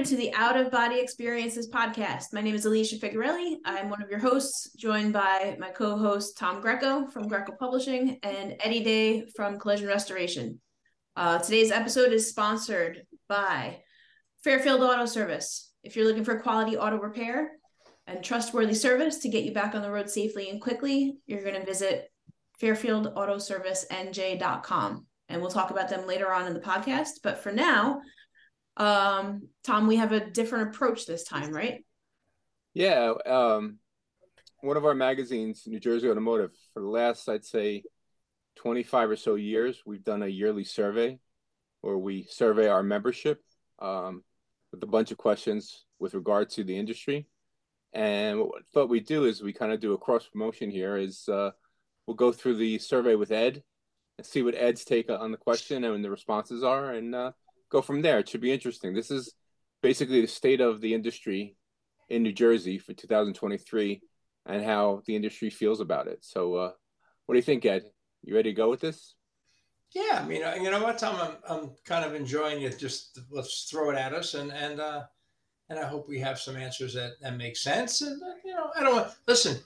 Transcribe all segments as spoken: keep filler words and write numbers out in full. everyone to the Out of Body Experiences podcast. My name is Alicia Figurelli. I'm one of your hosts, joined by my co-host Tom Greco from Greco Publishing and Eddie Day from Collision Restoration. Uh, today's episode is sponsored by Fairfield Auto Service. If you're looking for quality auto repair and trustworthy service to get you back on the road safely and quickly, you're going to visit fairfield auto service n j dot com. And we'll talk about them later on in the podcast. But for now, um, Tom, we have a different approach this time, right? Yeah. Um, one of our magazines, New Jersey Automotive, for the last, I'd say, twenty-five or so years, we've done a yearly survey where we survey our membership um, with a bunch of questions with regard to the industry. And what, what we do is we kind of do a cross promotion here is uh, we'll go through the survey with Ed, see what Ed's take on the question and the responses are, and uh, go from there. It should be interesting. This is basically the state of the industry in New Jersey for two thousand twenty-three and how the industry feels about it. So uh, what do you think, Ed? You ready to go with this? Yeah, I mean, you know what, Tom? I'm, I'm kind of enjoying it. Just let's throw it at us, and and uh, and I hope we have some answers that, that make sense. And, uh, you know, I don't want, listen,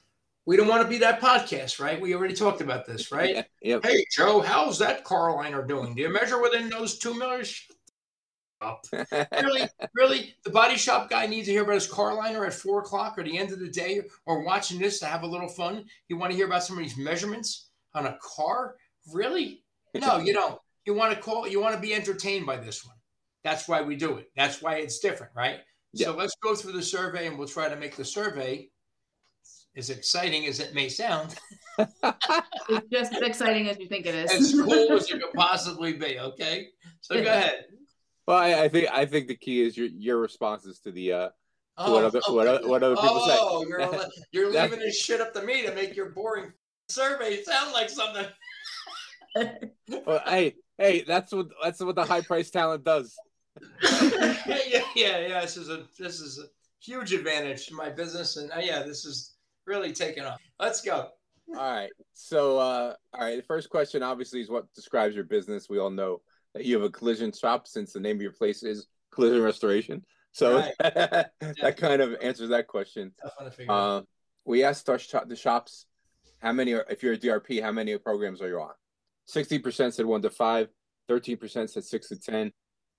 we don't want to be that podcast, right? We already talked about this, right? Yeah, yep. Hey, Joe, how's that car liner doing? Do you measure within those two millers? Up. Really, really, the body shop guy needs to hear about his car liner at four o'clock or the end of the day, or watching this to have a little fun. You want to hear about somebody's measurements on a car? Really? No, you don't. You want to call. You want to be entertained by this one. That's why we do it. That's why it's different, right? Yep. So let's go through the survey, and we'll try to make the survey as exciting as it may sound. It's just as exciting as you think it is. As cool as it could possibly be, okay? So go ahead. Well, I, I think I think the key is your your responses to the uh, oh, to what other okay. what, what other people oh, say. Oh, you're you're leaving this shit up to me to make your boring survey sound like something. Well, hey, hey, that's what that's what the high price talent does. yeah, yeah, yeah. This is a this is a huge advantage to my business, and uh, yeah, this is really taking off. Let's go. All right. So, uh, all right. The first question, obviously, is what describes your business. We all know that you have a collision shop since the name of your place is Collision Restoration. So right. that yeah. kind of answers that question. Tough to figure uh, out. We asked our shop, the shops, how many are, if you're a D R P, how many programs are you on? sixty percent said one to five, thirteen percent said six to ten,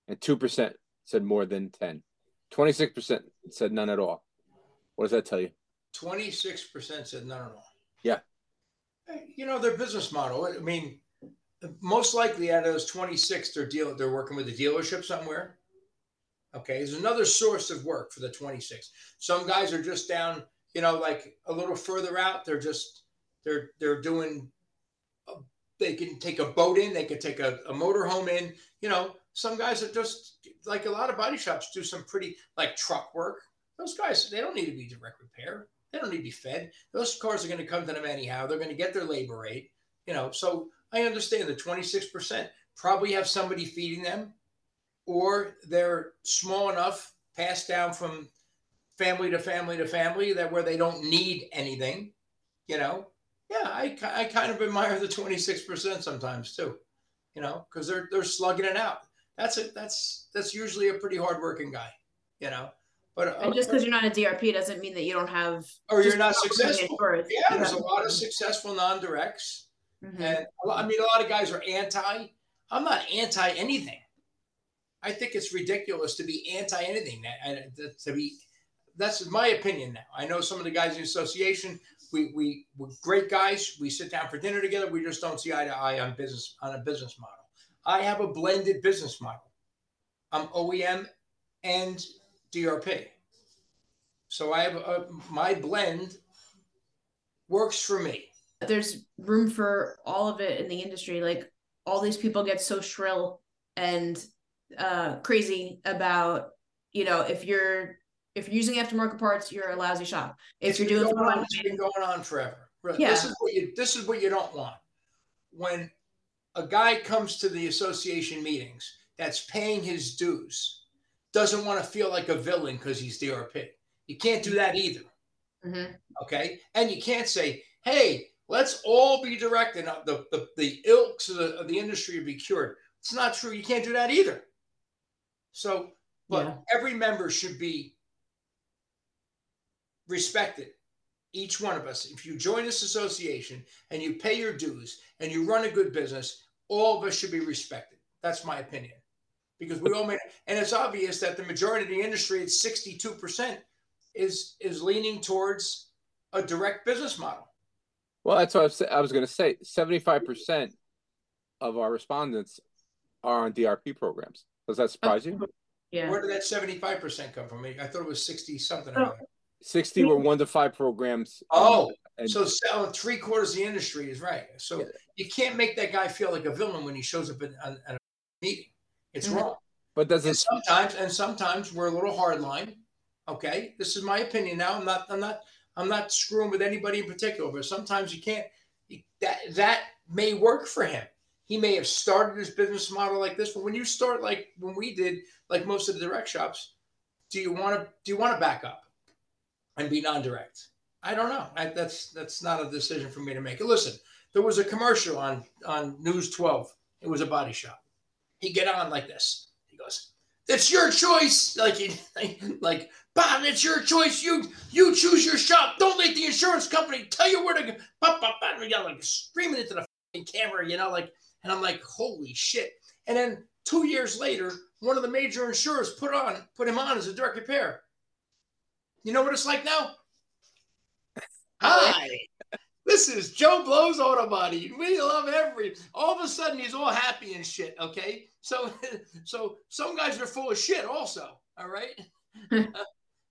and two percent said more than ten. twenty-six percent said none at all. What does that tell you? twenty-six percent said none at all. Yeah. You know, their business model, I mean, most likely out of those twenty-six, they're, deal, they're working with a dealership somewhere. Okay, there's another source of work for the twenty-six. Some guys are just down, you know, like a little further out. They're just, they're they're doing, they can take a boat in, they could take a, a motorhome in. You know, some guys are just, like a lot of body shops do some pretty, like truck work. Those guys, they don't need to be direct repair. They don't need to be fed. Those cars are going to come to them anyhow. They're going to get their labor rate, you know. So I understand the twenty-six percent probably have somebody feeding them, or they're small enough, passed down from family to family to family, that where they don't need anything, you know. Yeah, I, I kind of admire the twenty-six percent sometimes too, you know, because they're they're slugging it out. That's a, that's that's usually a pretty hardworking guy, you know. But, and just because uh, you're not a D R P doesn't mean that you don't have... Or you're not successful. It, yeah, yeah, there's a lot of successful non-directs. Mm-hmm. And a lot, I mean, a lot of guys are anti. I'm not anti anything. I think it's ridiculous to be anti anything. That, that, to be, that's my opinion now. I know some of the guys in the association, we, we, we're great guys. We sit down for dinner together. We just don't see eye to eye on business, on a business model. I have a blended business model. I'm O E M and... D R P. So I have a, my blend works for me. There's room for all of it in the industry. Like all these people get so shrill and uh, crazy about, you know, if you're if you're using aftermarket parts, you're a lousy shop. If it's you're doing going on, it's been going on forever. Really. Yeah. This is what you this is what you don't want. When a guy comes to the association meetings that's paying his dues, doesn't want to feel like a villain because he's D R P. You can't do that either. Mm-hmm. Okay? And you can't say, hey, let's all be direct and the, the, the ilks of the, of the industry will be cured. It's not true. You can't do that either. So But yeah. every member should be respected. Each one of us, if you join this association and you pay your dues and you run a good business, all of us should be respected. That's my opinion. Because we all made, and it's obvious that the majority of the industry, it's sixty-two percent, is is leaning towards a direct business model. Well, that's what I was, I was going to say. seventy-five percent of our respondents are on D R P programs. Does that surprise you? Yeah. Where did that seventy-five percent come from? I thought it was sixty something. Oh. sixty were one to five programs. Oh, and so, so three quarters of the industry is right. So yeah. you can't make that guy feel like a villain when he shows up in, at a meeting. It's mm-hmm. wrong. But does it sometimes? And sometimes we're a little hardline. Okay, this is my opinion. Now I'm not. I'm not. I'm not screwing with anybody in particular. But sometimes you can't. That that may work for him. He may have started his business model like this. But when you start like when we did, like most of the direct shops, do you want to? Do you want to back up and be non-direct? I don't know. I, that's that's not a decision for me to make. Listen, there was a commercial on, on News twelve. It was a body shop. He get on like this. He goes, "It's your choice." Like, he, like, "Bob, it's your choice. You you choose your shop. Don't let the insurance company tell you where to go." Pop, pop, pop. We got like screaming into the fucking camera, you know, like, and I'm like, holy shit. And then two years later, one of the major insurers put on put him on as a direct repair. You know what it's like now? Hi, this is Joe Blow's Auto Body. We love every. All of a sudden, he's all happy and shit. Okay, so so some guys are full of shit also. All right.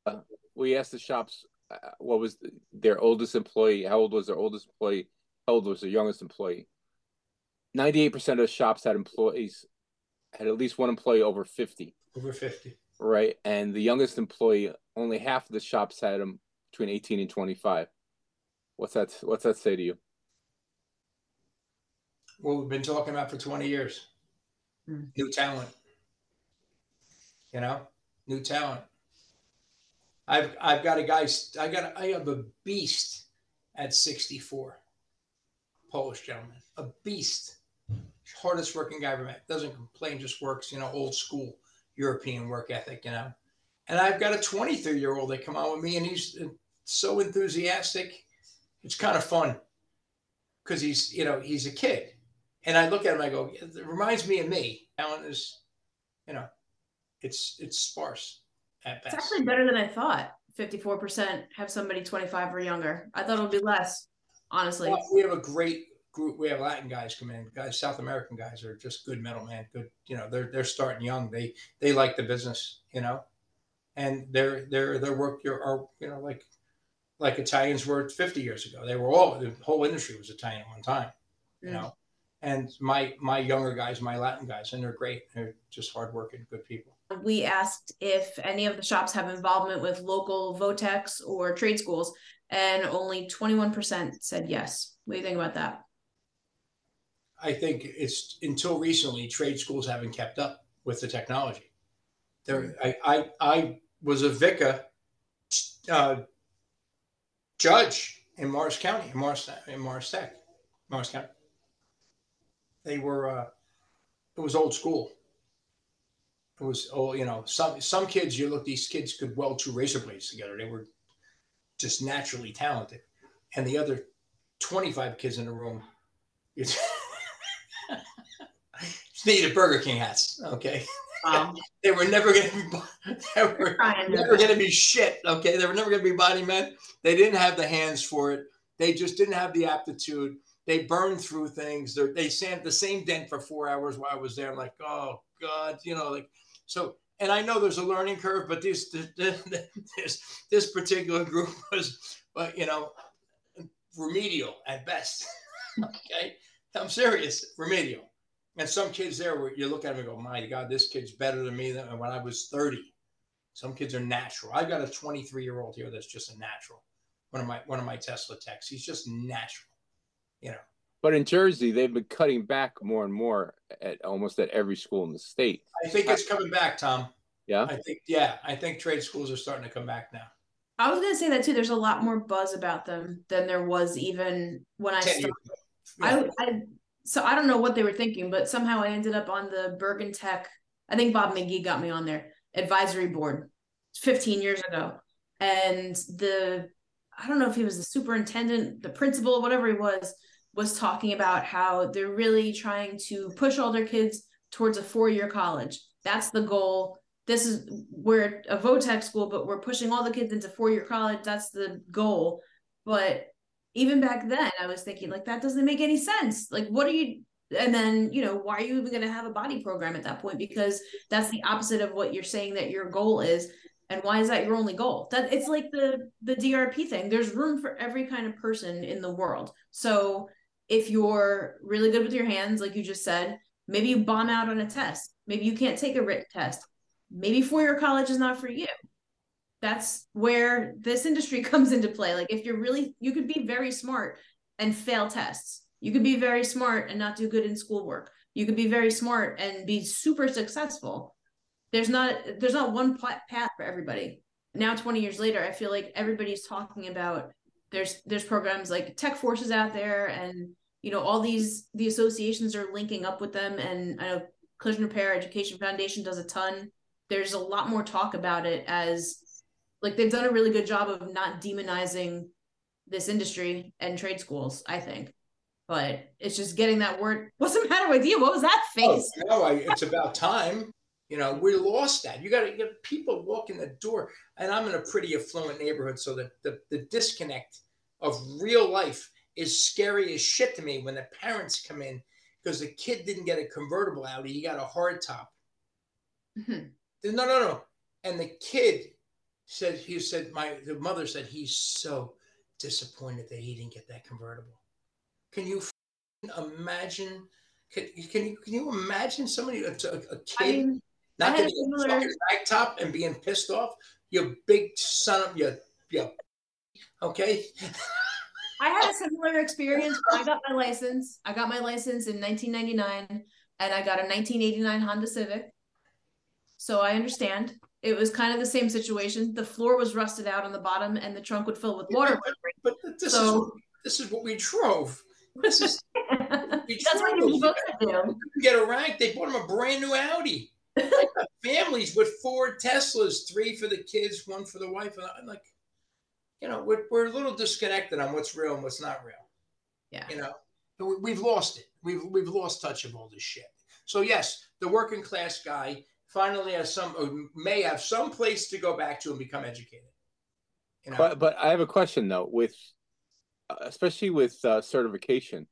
uh, we asked the shops uh, what was their oldest employee. How old was their oldest employee? How old was their youngest employee? Ninety-eight percent of the shops had employees had at least one employee over fifty. Over fifty. Right, and the youngest employee, only half of the shops had them between eighteen and twenty-five. What's that? What's that say to you? Well, we've been talking about for twenty years. Mm. New talent, you know, new talent. I've I've got a guy. I got I have a beast at sixty-four. Polish gentleman, a beast, hardest working guy I've ever met. Doesn't complain, just works. You know, old school European work ethic, you know. And I've got a twenty-three year old that come on with me, and he's so enthusiastic. It's kind of fun because he's, you know, he's a kid. And I look at him, I go, it reminds me of me. Alan is, you know, it's, it's sparse at best. It's actually better than I thought. fifty-four percent have somebody twenty-five or younger. I thought it would be less, honestly. Well, we have a great group. We have Latin guys come in. Guys, South American guys are just good middlemen. Good, you know, they're, they're starting young. They, they like the business, you know. And their their their work are, you know, like like Italians were fifty years ago. They were all, the whole industry was Italian at one time, you yeah. know. And my my younger guys, my Latin guys, and they're great. They're just hardworking, good people. We asked if any of the shops have involvement with local Vo Techs or trade schools, and only twenty-one percent said yes. What do you think about that? I think it's, until recently, trade schools haven't kept up with the technology. There, I I I. was a VICA uh, judge in Morris County, in Morris, in Morris Tech, Morris County. They were, uh, it was old school. It was, oh, you know, some some kids, you look, these kids could weld two razor blades together. They were just naturally talented. And the other twenty-five kids in the room, just needed Burger King hats, okay? Um, they were never going to be, they were never going to be shit. Okay. They were never going to be body men. They didn't have the hands for it. They just didn't have the aptitude. They burned through things. They're, they sat the same dent for four hours while I was there. I'm like, oh God, you know, like, so, and I know there's a learning curve, but this, this, this, this particular group was, but you know, remedial at best. Okay. I'm serious. Remedial. And some kids there where you look at them and go, my God, this kid's better than me than when I was thirty. Some kids are natural. I've got a twenty-three year old here that's just a natural. One of my one of my Tesla techs. He's just natural, you know. But in Jersey, they've been cutting back more and more at almost at every school in the state. I think it's coming back, Tom. Yeah. I think yeah, I think trade schools are starting to come back now. I was gonna say that too. There's a lot more buzz about them than there was even when I started. Yeah. I I So I don't know what they were thinking, but somehow I ended up on the Bergen Tech. I think Bob McGee got me on there. advisory board fifteen years ago. And the, I don't know if he was the superintendent, the principal, whatever he was, was talking about how they're really trying to push all their kids towards a four-year college. That's the goal. This is, we're a Vo Tech school, but we're pushing all the kids into four-year college. That's the goal. But even back then, I was thinking, like, that doesn't make any sense. Like, what are you, and then, you know, why are you even going to have a body program at that point? Because that's the opposite of what you're saying that your goal is. And why is that your only goal? That it's like the, the D R P thing. There's room for every kind of person in the world. So if you're really good with your hands, like you just said, maybe you bomb out on a test. Maybe you can't take a written test. Maybe four-year college is not for you. That's where this industry comes into play. Like, if you're really, you could be very smart and fail tests. You could be very smart and not do good in schoolwork. You could be very smart and be super successful. There's not, there's not one path for everybody. Now, twenty years later, I feel like everybody's talking about, there's, there's programs like Tech Forces out there, and, you know, all these, the associations are linking up with them. And I know Collision Repair Education Foundation does a ton. There's a lot more talk about it, as like, they've done a really good job of not demonizing this industry and trade schools, I think. But it's just getting that word. What's the matter with you? What was that face? Oh, no, I, it's about time. You know, we lost that. You got to get people walking the door. And I'm in a pretty affluent neighborhood. So the, the, the disconnect of real life is scary as shit to me when the parents come in because the kid didn't get a convertible Audi. He got a hard top. Mm-hmm. No, no, no. And the kid said, he said, my the mother said, he's so disappointed that he didn't get that convertible. Can you imagine? Can, can you can you imagine somebody, a, a kid, I mean, not getting a similar... fucking rag top and being pissed off? You big son of you, you okay? I had a similar experience when I got my license. I got my license in nineteen ninety-nine, and I got a nineteen eighty-nine Honda Civic. So I understand. It was kind of the same situation. The floor was rusted out on the bottom, and the trunk would fill with water. But, but this so... is this is what we drove. This is we that's what you're supposed to do. Get a rank. They bought him a brand new Audi. Families with four Teslas, three for the kids, one for the wife. And I'm like, you know, we're, we're a little disconnected on what's real and what's not real. Yeah. You know, we, we've lost it. We've, we've lost touch of all this shit. So yes, the working class guy finally has some, or may have some place to go back to and become educated. You know? But, but I have a question though, with, especially with uh, certification.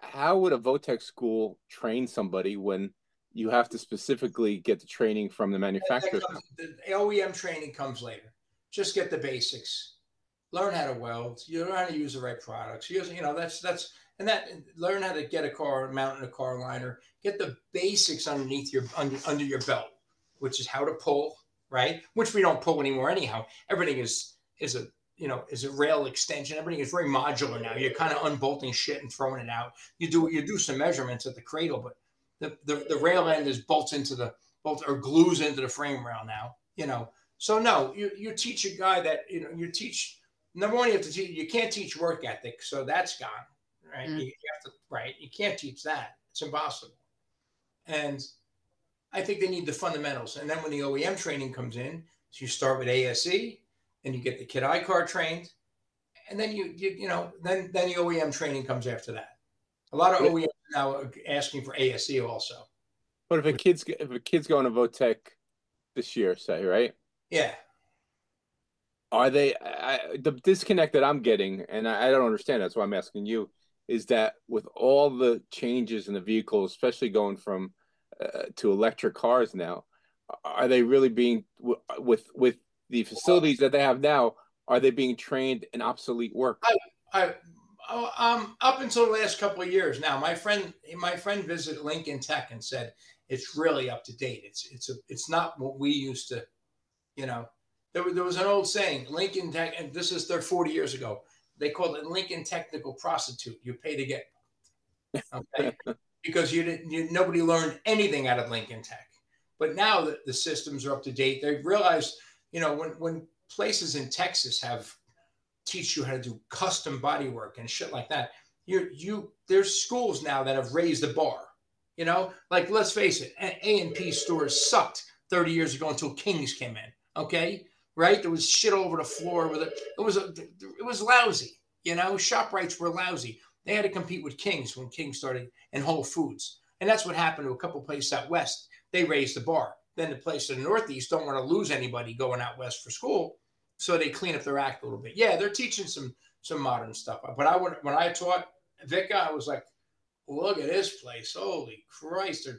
How would a Vo Tech school train somebody when you have to specifically get the training from the manufacturer? Comes, the O E M training comes later. Just get the basics. Learn how to weld. You learn how to use the right products. You, you know, that's, that's, and that, learn how to get a car, mount in a car liner. Get the basics underneath your, under, under your belt, which is how to pull, right? Which we don't pull anymore anyhow. Everything is, is a, you know, is a rail extension. Everything is very modular now. You're kind of unbolting shit and throwing it out. You do you do some measurements at the cradle, but the, the, the rail end is bolts into the bolt or glues into the frame rail now. You know, so no, you you teach a guy that you know you teach. Number one, you have to teach. You can't teach work ethic, so that's gone, right? Mm-hmm. You have to right. You can't teach that. It's impossible. And I think they need the fundamentals. And then when the O E M training comes in, so you start with A S E. And you get the kid I car trained, and then you, you you know then then the O E M training comes after that. A lot of yeah. O E Ms now are asking for A S E also. But if a kid's if a kid's going to Vo Tech this year, say right? Yeah. Are they I, the disconnect that I'm getting, and I, I don't understand. That's why I'm asking you. Is that with all the changes in the vehicle, especially going from uh, to electric cars now, are they really being with with the facilities that they have now, are they being trained in obsolete work? I, I, um, up until the last couple of years now, my friend, my friend visited Lincoln Tech and said, it's really up to date. It's, it's, a, it's not what we used to, you know, there, there was an old saying, Lincoln Tech, and this is their forty years ago, they called it Lincoln technical prostitute. You pay to get, okay? Because you didn't, you, nobody learned anything out of Lincoln Tech. But now the, the systems are up to date. They've realized, you know, when, when places in Texas have teach you how to do custom body work and shit like that, you you there's schools now that have raised the bar, you know, like let's face it, A and P stores sucked thirty years ago until Kings came in. Okay. Right. There was shit all over the floor with it. It was, a, it was lousy. You know, shop rights were lousy. They had to compete with Kings when Kings started, and Whole Foods. And that's what happened to a couple places out west. They raised the bar. Then the place in the Northeast don't want to lose anybody going out west for school. So they clean up their act a little bit. Yeah, they're teaching some some modern stuff. But I would, when I taught VICA, I was like, look at this place. Holy Christ.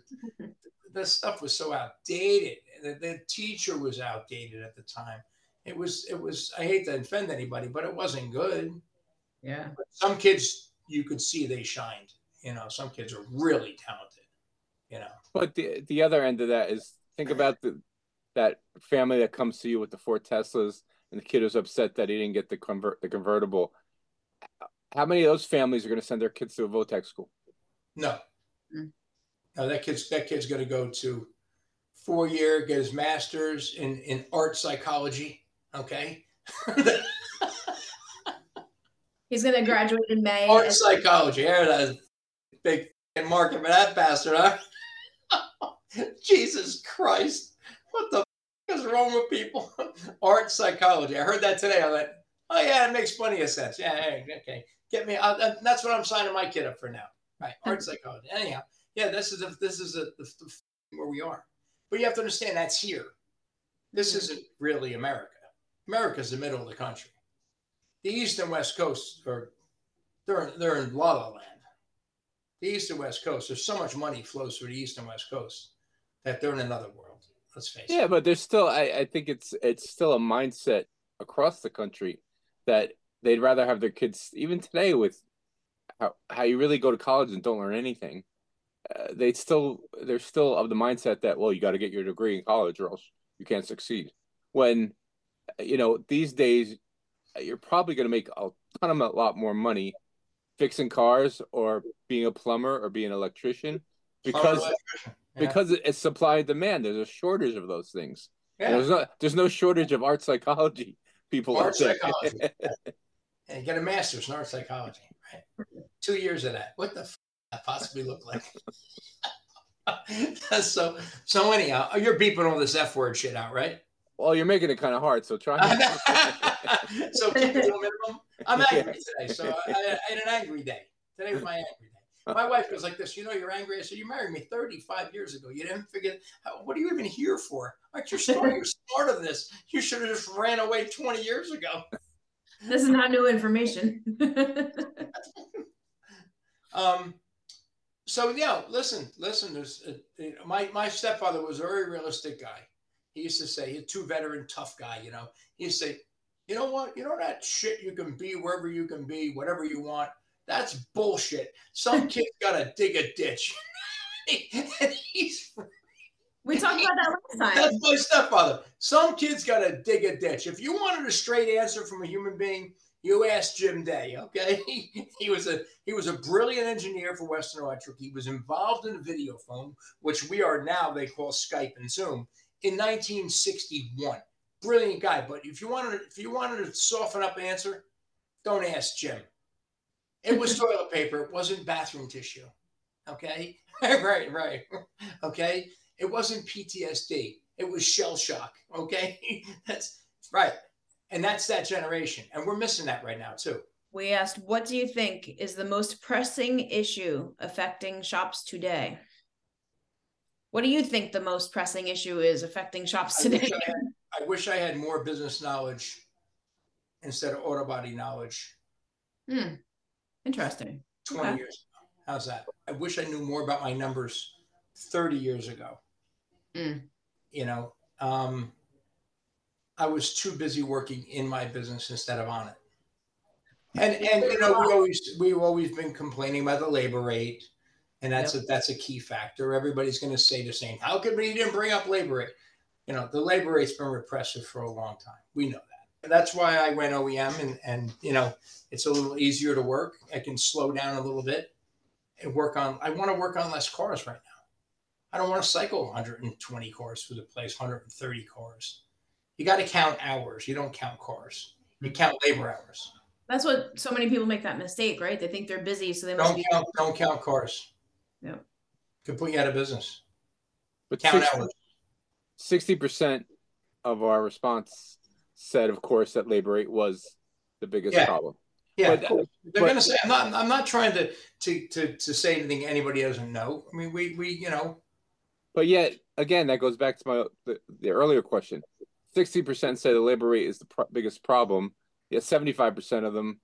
That stuff was so outdated. The, the teacher was outdated at the time. It was, it was, I hate to offend anybody, but it wasn't good. Yeah. But some kids, you could see they shined. You know, some kids are really talented, you know. But the, the other end of that is, think about the, that family that comes to you with the four Teslas and the kid is upset that he didn't get the convert the convertible. How many of those families are going to send their kids to a Vo Tech school? No, no, that kid's that kid's going to go to four year, get his master's in in art psychology. Okay, he's going to graduate in May. Art psychology. There's a big market for that bastard, huh? Jesus Christ. What the f is wrong with people? Art psychology. I heard that today. I went, oh, yeah, it makes plenty of sense. Yeah, hey, okay. Get me. I'll, that's what I'm signing my kid up for now. Right. Art psychology. Anyhow, yeah, this is, a, this is a, the, the where we are. But you have to understand that's here. This isn't really America. America's the middle of the country. The East and West Coast, are, they're, they're in la la land. The East and West Coast, there's so much money flows through the East and West Coast. That they're in another world. Let's face it. Yeah, but there's still, I, I think it's it's still a mindset across the country that they'd rather have their kids, even today with how, how you really go to college and don't learn anything. Uh, they still, they're still of the mindset that, well, you got to get your degree in college or else you can't succeed. When, you know, these days, you're probably going to make a ton of a lot more money fixing cars or being a plumber or being an electrician because... Oh, because it's supply and demand. There's a shortage of those things. Yeah. There's no, there's no shortage of art psychology people out there. Art psychology. And get a master's in art psychology. Right? Two years of that. What the f that possibly look like? so, so anyhow, you're beeping all this F word shit out, right? Well, you're making it kind of hard, so try. So keep it to a minimum. I'm angry today, so I, I had an angry day. Today was my angry day. My wife goes like this, you know, you're angry. I said, you married me thirty-five years ago. You didn't forget. How, what are you even here for? Aren't you smart? You're smarter than this. You should have just ran away twenty years ago. This is not new information. um, so, yeah, listen, listen. There's a, my, my stepfather was a very realistic guy. He used to say, he's a two veteran tough guy, you know. He used to say, you know what? You know that shit you can be wherever you can be, whatever you want. That's bullshit. Some kid's got to dig a ditch. He's, we talked about that last time. That's my stepfather. Some kid's got to dig a ditch. If you wanted a straight answer from a human being, you asked Jim Day, okay? He was a he was a brilliant engineer for Western Electric. He was involved in video phone, which we are now, they call Skype and Zoom, in nineteen sixty-one. Brilliant guy. But if you wanted, if you wanted to soften up an answer, don't ask Jim. It was toilet paper. It wasn't bathroom tissue. Okay? right, right. Okay? It wasn't P T S D. It was shell shock. Okay? That's right. And that's that generation. And we're missing that right now, too. We asked, what do you think is the most pressing issue affecting shops today? What do you think the most pressing issue is affecting shops today? I wish I had, I wish I had more business knowledge instead of auto body knowledge. Hmm. Interesting. twenty okay. years ago. How's that? I wish I knew more about my numbers thirty years ago. Mm. You know, um, I was too busy working in my business instead of on it. And, and you know, we always, we've always been complaining about the labor rate. And that's, yep. a, that's a key factor. Everybody's going to say the same. How could we didn't bring up labor rate? You know, the labor rate's been repressive for a long time. We know that. That's why I went O E M and, and, you know, it's a little easier to work. I can slow down a little bit and work on, I want to work on less cars right now. I don't want to cycle one hundred twenty cars through the place, one hundred thirty cars. You got to count hours. You don't count cars. You count labor hours. That's what so many people make that mistake, right? They think they're busy. So they must don't, be count, don't count cars. Yeah. Could put you out of business. But count hours. sixty percent of our response said, of course, that labor rate was the biggest yeah. problem. Yeah, but, cool. They're going to say, I'm not, I'm not trying to, to, to, to say anything anybody doesn't know. I mean, we, we, you know. But yet, again, that goes back to my the, the earlier question. sixty percent say the labor rate is the pro biggest problem, yet seventy-five percent of them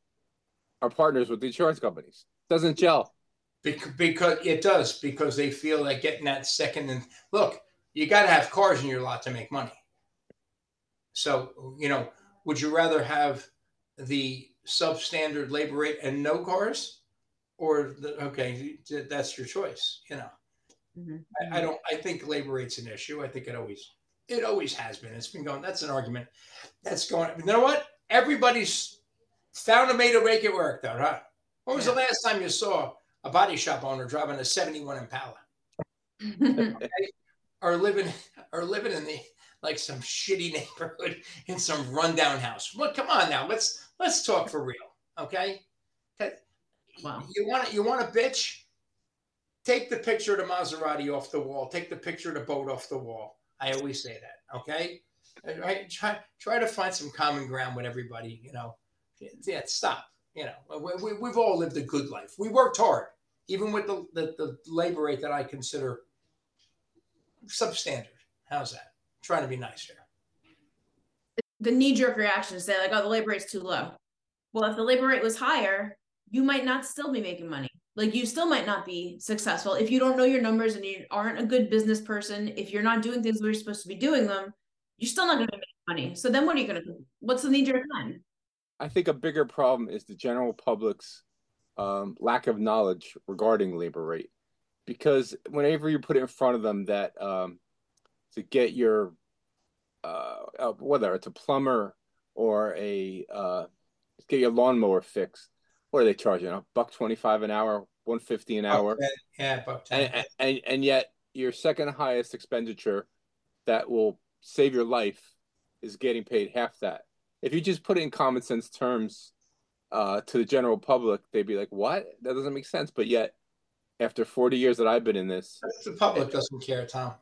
are partners with the insurance companies. Doesn't gel. Bec because it does, because they feel like getting that second. And look, you got to have cars in your lot to make money. So, you know, would you rather have the substandard labor rate and no cars, or the, okay, that's your choice. You know, mm-hmm. I, I don't, I think labor rate's an issue. I think it always, it always has been. It's been going, that's an argument that's going, you know what? Everybody's found a way to make it work though, huh? When was yeah. the last time you saw a body shop owner driving a seventy-one Impala? Okay? Or living, or living in the, like some shitty neighborhood in some rundown house. Well, come on now, let's, let's talk for real. Okay. Wow. You want to, you want to bitch? Take the picture of the Maserati off the wall. Take the picture of the boat off the wall. I always say that. Okay. Right? Try, try to find some common ground with everybody, you know, yeah, stop. You know, we, we, we've all lived a good life. We worked hard, even with the, the, the labor rate that I consider substandard. How's that? I'm trying to be nice here. The knee-jerk reaction is say like, oh, the labor rate's too low. Well, if the labor rate was higher, you might not still be making money. Like you still might not be successful. If you don't know your numbers and you aren't a good business person, if you're not doing things where you're supposed to be doing them, you're still not going to make money. So then what are you going to do? What's the knee-jerk then? I think a bigger problem is the general public's um, lack of knowledge regarding labor rate, because whenever you put it in front of them that um, to get your, uh, whether it's a plumber or a, uh, get your lawnmower fixed, what are they charging? A buck twenty-five an hour, one fifty an hour. Okay. Yeah, buck ten. And, and, and yet your second highest expenditure that will save your life is getting paid half that. If you just put it in common sense terms uh, to the general public, they'd be like, what? That doesn't make sense. But yet, after forty years that I've been in this. The public it, doesn't care, Tom.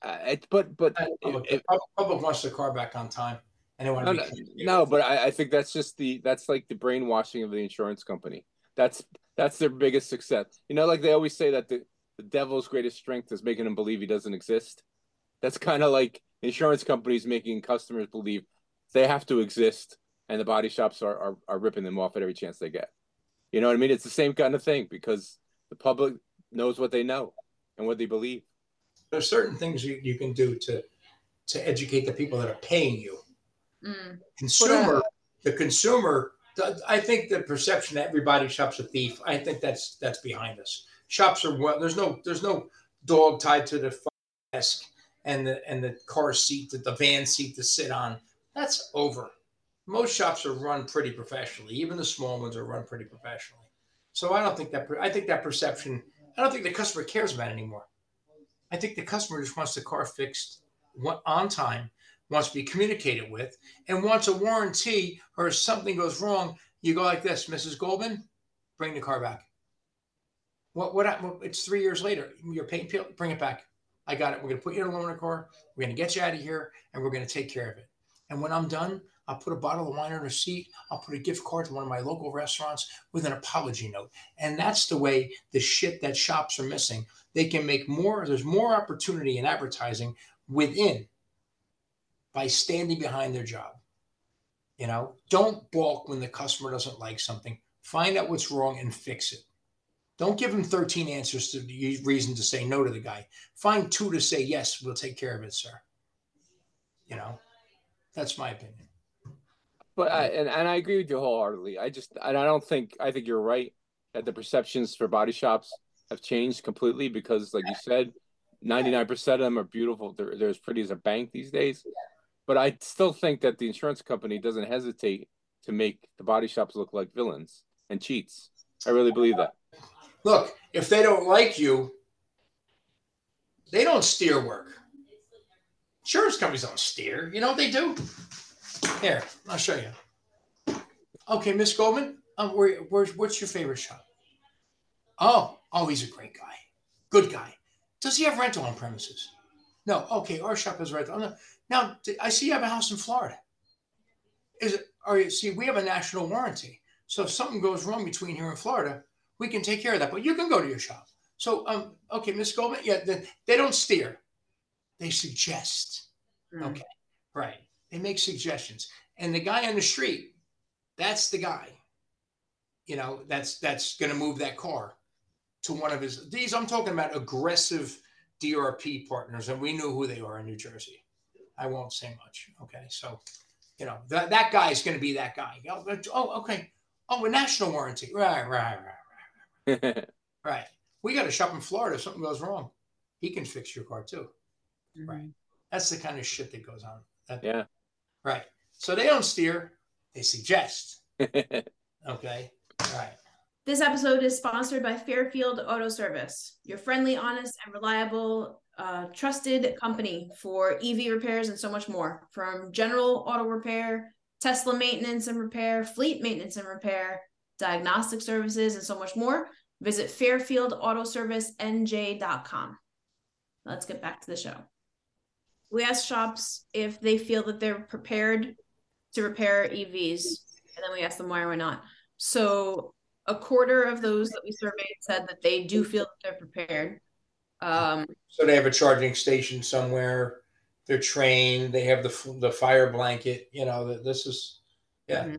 Uh, it, but but the public, it, the public wants the car back on time. And they want no, to be no, no, but I, I think that's just the, that's like the brainwashing of the insurance company. That's that's their biggest success. You know, like they always say that the, the devil's greatest strength is making him believe he doesn't exist. That's kind of like insurance companies making customers believe they have to exist, and the body shops are, are, are ripping them off at every chance they get. You know what I mean? It's the same kind of thing because the public knows what they know and what they believe. There's certain things you, you can do to, to educate the people that are paying you. Mm. Consumer, the consumer, I think the perception that everybody shops a thief, I think that's, that's behind us. Shops are, well, there's no, there's no dog tied to the desk and the, and the car seat, the, the van seat to sit on. That's over. Most shops are run pretty professionally. Even the small ones are run pretty professionally. So I don't think that, I think that perception, I don't think the customer cares about it anymore. I think the customer just wants the car fixed on time, wants to be communicated with, and wants a warranty, or if something goes wrong, you go like this, Missus Goldman, bring the car back. What, what, it's three years later, you're paying, bring it back. I got it. We're going to put you in a loaner car. We're going to get you out of here, and we're going to take care of it. And when I'm done, I'll put a bottle of wine on her seat. I'll put a gift card to one of my local restaurants with an apology note. And that's the way the shit that shops are missing. They can make more. There's more opportunity in advertising within by standing behind their job. You know, don't balk when the customer doesn't like something. Find out what's wrong and fix it. Don't give them thirteen answers to the reason to say no to the guy. Find two to say, yes, we'll take care of it, sir. You know, that's my opinion. But I, and, and I agree with you wholeheartedly. I just, and I don't think, I think you're right that the perceptions for body shops have changed completely because like you said, ninety-nine percent of them are beautiful. They're, they're as pretty as a bank these days. But I still think that the insurance company doesn't hesitate to make the body shops look like villains and cheats. I really believe that. Look, if they don't like you, they don't steer work. Insurance companies don't steer. You know what they do? Here, I'll show you. Okay, Miss Goldman, um, where, where's, what's your favorite shop? Oh, oh, he's a great guy. Good guy. Does he have rental on premises? No, okay, our shop is right there. Not, now, I see you have a house in Florida. Is it, or you see, we have a national warranty. So if something goes wrong between here and Florida, we can take care of that. But you can go to your shop. So, um, okay, Miz Goldman, yeah, they, they don't steer. They suggest. Mm. Okay, right. They make suggestions. And the guy on the street, that's the guy, you know, that's that's going to move that car to one of his. These, I'm talking about aggressive D R P partners, and we knew who they are in New Jersey. I won't say much. Okay, so, you know, th that guy is going to be that guy. Oh, okay. Oh, a national warranty. Right, right, right, right, right. Right. We got a shop in Florida. If something goes wrong, he can fix your car too. Mm-hmm. Right. That's the kind of shit that goes on. That, yeah. Right. So they don't steer. They suggest. Okay. All right. This episode is sponsored by Fairfield Auto Service, your friendly, honest, and reliable, uh, trusted company for E V repairs and so much more. From general auto repair, Tesla maintenance and repair, fleet maintenance and repair, diagnostic services, and so much more. Visit fairfield auto service n j dot com. Let's get back to the show. We asked shops if they feel that they're prepared to repair E Vs, and then we asked them why or not. So a quarter of those that we surveyed said that they do feel that they're prepared. Um, so they have a charging station somewhere. They're trained. They have the the fire blanket. You know, this is, yeah. Mm-hmm.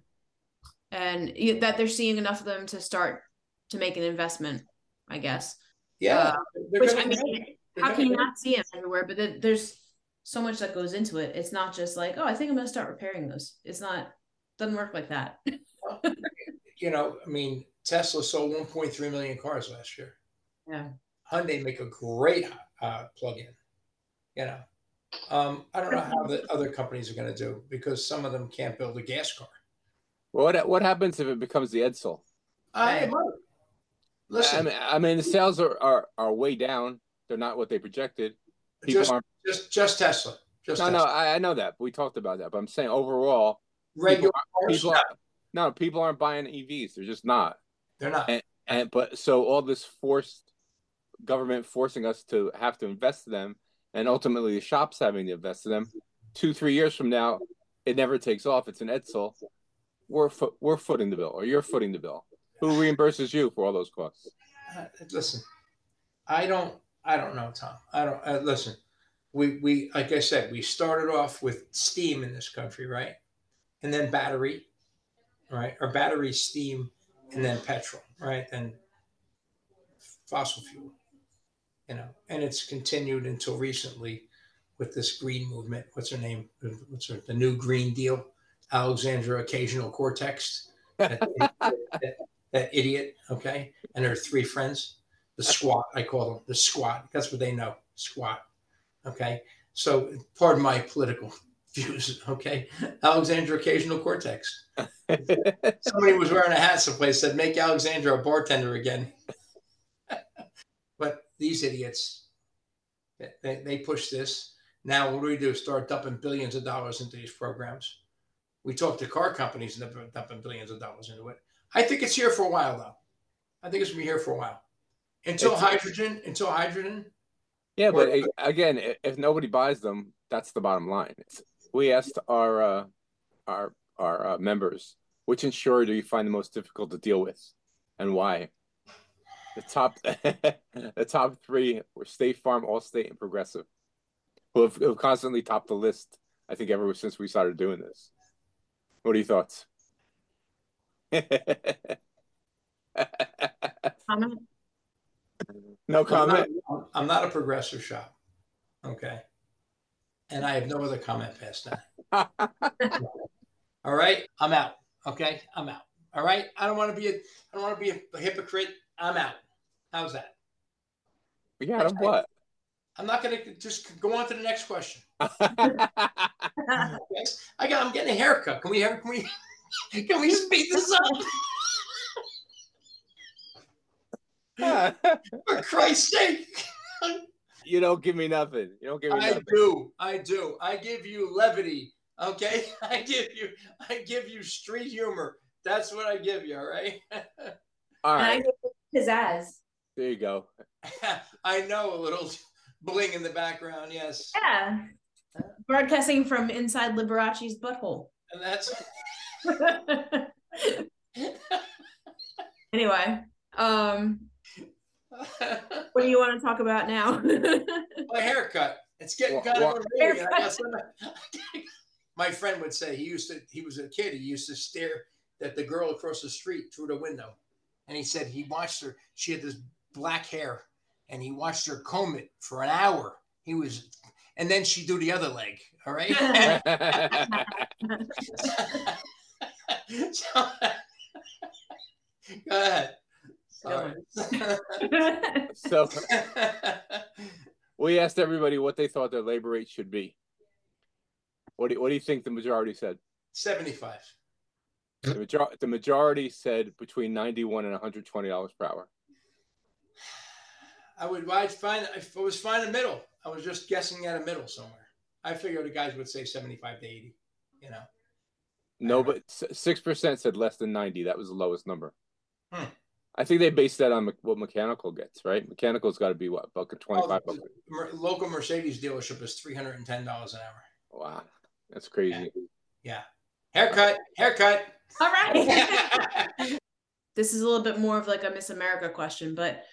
And you, that they're seeing enough of them to start to make an investment, I guess. Yeah. Uh, which, I mean, how can you not see them everywhere? But th there's so much that goes into it. It's not just like, oh, I think I'm going to start repairing those. It's not, doesn't work like that. You know, I mean, Tesla sold one point three million cars last year. Yeah. Hyundai make a great uh, plug-in, you know. Um, I don't know how the other companies are going to do, because some of them can't build a gas car. Well, what, what happens if it becomes the Edsel? I, listen. I mean, I mean, the sales are, are, are way down. They're not what they projected. Just, just just Tesla. Just no, Tesla. no, I, I know that. We talked about that. But I'm saying overall, regular people people are, no, people aren't buying E Vs. They're just not. They're not. And, and but so all this forced government forcing us to have to invest in them, and ultimately the shops having to invest in them. Two, three years from now, it never takes off. It's an Edsel. We're fo we're footing the bill, or you're footing the bill. Who reimburses you for all those costs? Uh, listen, I don't. I don't know, Tom. I don't uh, listen. We we like I said, we started off with steam in this country, right? And then battery, right? Or battery, steam, and then petrol, right? Then fossil fuel, you know. And it's continued until recently with this green movement. What's her name? What's her? The new Green Deal? Alexandria Ocasio-Cortez, that, that, that idiot, okay? And her three friends. The squat, I call them the squat. That's what they know, squat. Okay. So, pardon my political views. Okay. Alexandria Ocasio-Cortez. Somebody was wearing a hat someplace, said, make Alexandria a bartender again. But these idiots, they, they push this. Now, what do we do? Start dumping billions of dollars into these programs. We talk to car companies and they're dumping billions of dollars into it. I think it's here for a while, though. I think it's going to be here for a while. Until it's, hydrogen, until hydrogen. Yeah, or, but again, if nobody buys them, that's the bottom line. It's, we asked our uh, our our uh, members, which insurer do you find the most difficult to deal with, and why? The top the top three were State Farm, Allstate, and Progressive, who have, who have constantly topped the list. I think ever since we started doing this. What are your thoughts? Comment. No comment. I'm not, I'm not a Progressive shop, okay, and I have no other comment past that. All right, I'm out. Okay, I'm out. All right, I don't want to be a, I don't want to be a hypocrite. I'm out. How's that? Yeah, I'm what? I'm not going to just go on to the next question. Okay. I got. I'm getting a haircut. Can we have? Can we? Can we speed this up? For Christ's sake. You don't give me nothing. You don't give me nothing. I do. I do. I give you levity. Okay. I give you I give you street humor. That's what I give you, all right? All right. And I give you pizzazz. There you go. I know a little bling in the background, yes. Yeah. Broadcasting from inside Liberace's butthole. And that's... Anyway, um, what do you want to talk about now? My haircut. It's getting got over here. My friend would say he used to, he was a kid, he used to stare at the girl across the street through the window. And he said he watched her, she had this black hair, and he watched her comb it for an hour. He was, and then she'd do the other leg, all right? So, go ahead. Sorry. So we asked everybody what they thought their labor rate should be. What do you, what do you think the majority said? seventy-five. The, major, the majority said between ninety-one and one hundred twenty dollars per hour. I would I'd find if I was fine a middle. I was just guessing at a middle somewhere. I figured the guys would say seventy-five to eighty. You know. No, but six percent said less than ninety. That was the lowest number. Hmm. I think they based that on what mechanical gets, right? Mechanical's got to be what, buck twenty-five. Oh, the local Mercedes dealership is three hundred and ten dollars an hour. Wow, that's crazy. Yeah, yeah. haircut, haircut. All right. This is a little bit more of like a Miss America question, but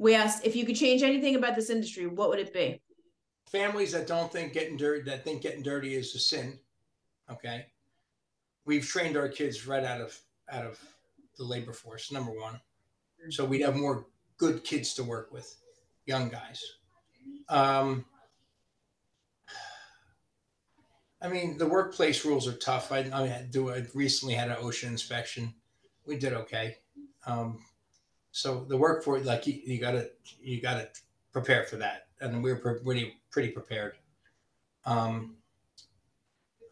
we asked if you could change anything about this industry, what would it be? Families that don't think getting dirty, that think getting dirty is a sin. Okay. We've trained our kids right out of out of the labor force, number one. So we'd have more good kids to work with, young guys. Um, I mean, the workplace rules are tough. I, I, had to, I recently had an OSHA inspection. We did okay. Um, so the workforce, like you, you gotta, you gotta prepare for that, and we were pretty pretty prepared. Um,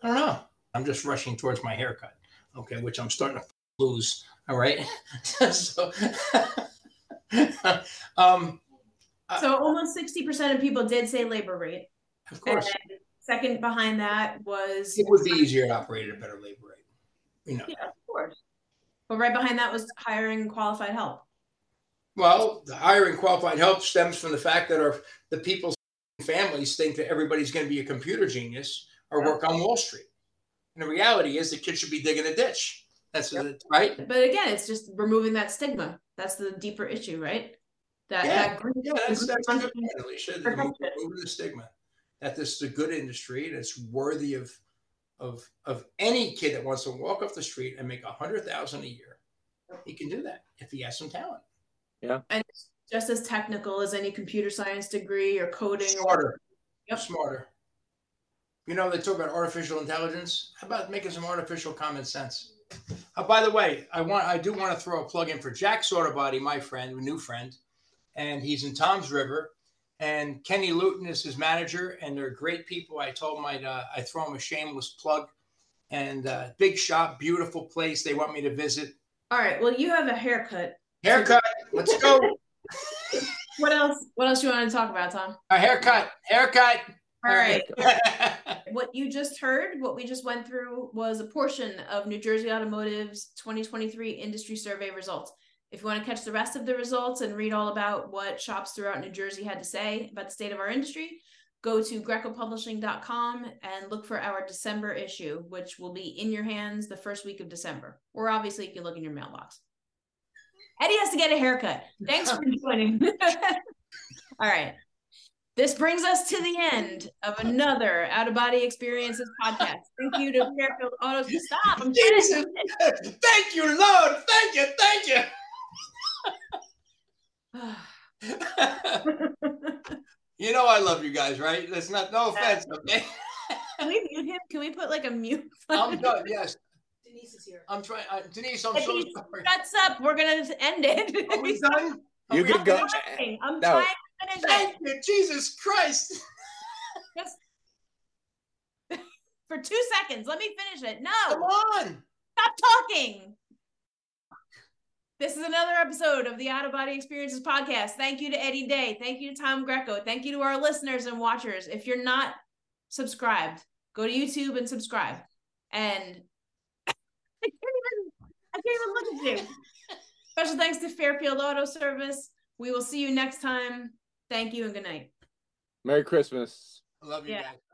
I don't know. I'm just rushing towards my haircut, okay, which I'm starting to lose. All right. So, um, so almost sixty percent of people did say labor rate. Of course. And second behind that was. It would be easier to operate at a better labor rate. You know. Yeah, of course. But right behind that was hiring qualified help. Well, the hiring qualified help stems from the fact that our the people's families think that everybody's going to be a computer genius or work on Wall Street. And the reality is the kid should be digging a ditch. That's yep. it, right. But again, it's just removing that stigma. That's the deeper issue, right? That, yeah. that group, yeah, that's, that's a good point, Alicia. Removing the stigma that this is a good industry and it's worthy of, of, of any kid that wants to walk off the street and make a hundred thousand a year. He can do that if he has some talent. Yeah. And it's just as technical as any computer science degree or coding. Smarter. Yep. Smarter. You know, they talk about artificial intelligence. How about making some artificial common sense? Oh, by the way, I want—I do want to throw a plug in for Jack's Auto Body, my friend, a new friend, and he's in Tom's River, and Kenny Luton is his manager, and they're great people. I told him I'd, uh, I'd throw him a shameless plug, and uh, big shop, beautiful place. They want me to visit. All right. Well, you have a haircut. Haircut. Let's go. What else? What else you want to talk about, Tom? A haircut. Haircut. All right. What you just heard, what we just went through, was a portion of New Jersey Automotive's twenty twenty-three industry survey results. If you want to catch the rest of the results and read all about what shops throughout New Jersey had to say about the state of our industry, go to greco publishing dot com and look for our December issue, which will be in your hands the first week of December. Or obviously, you can look in your mailbox. Eddie has to get a haircut. Thanks for joining. All right. This brings us to the end of another Out of Body Experiences podcast. Thank you to Fairfield Auto. Stop! I'm kidding. Thank you, Lord. Thank you. Thank you. You know I love you guys, right? That's not no offense, okay? Can we mute him? Can we put like a mute? I'm done. Yes. Denise is here. I'm trying. Uh, Denise, I'm so sorry. That's up. We're gonna end it. Are we done? You can go. Trying. I'm no. trying. Thank you, Jesus Christ. Just for two seconds, let me finish it. No. Come on. Stop talking. This is another episode of the Out of Body Experiences podcast. Thank you to Eddie Day. Thank you to Tom Greco. Thank you to our listeners and watchers. If you're not subscribed, go to YouTube and subscribe. And I can't even, I can't even look at you. Special thanks to Fairfield Auto Service. We will see you next time. Thank you and good night. Merry Christmas. Love you yeah. guys.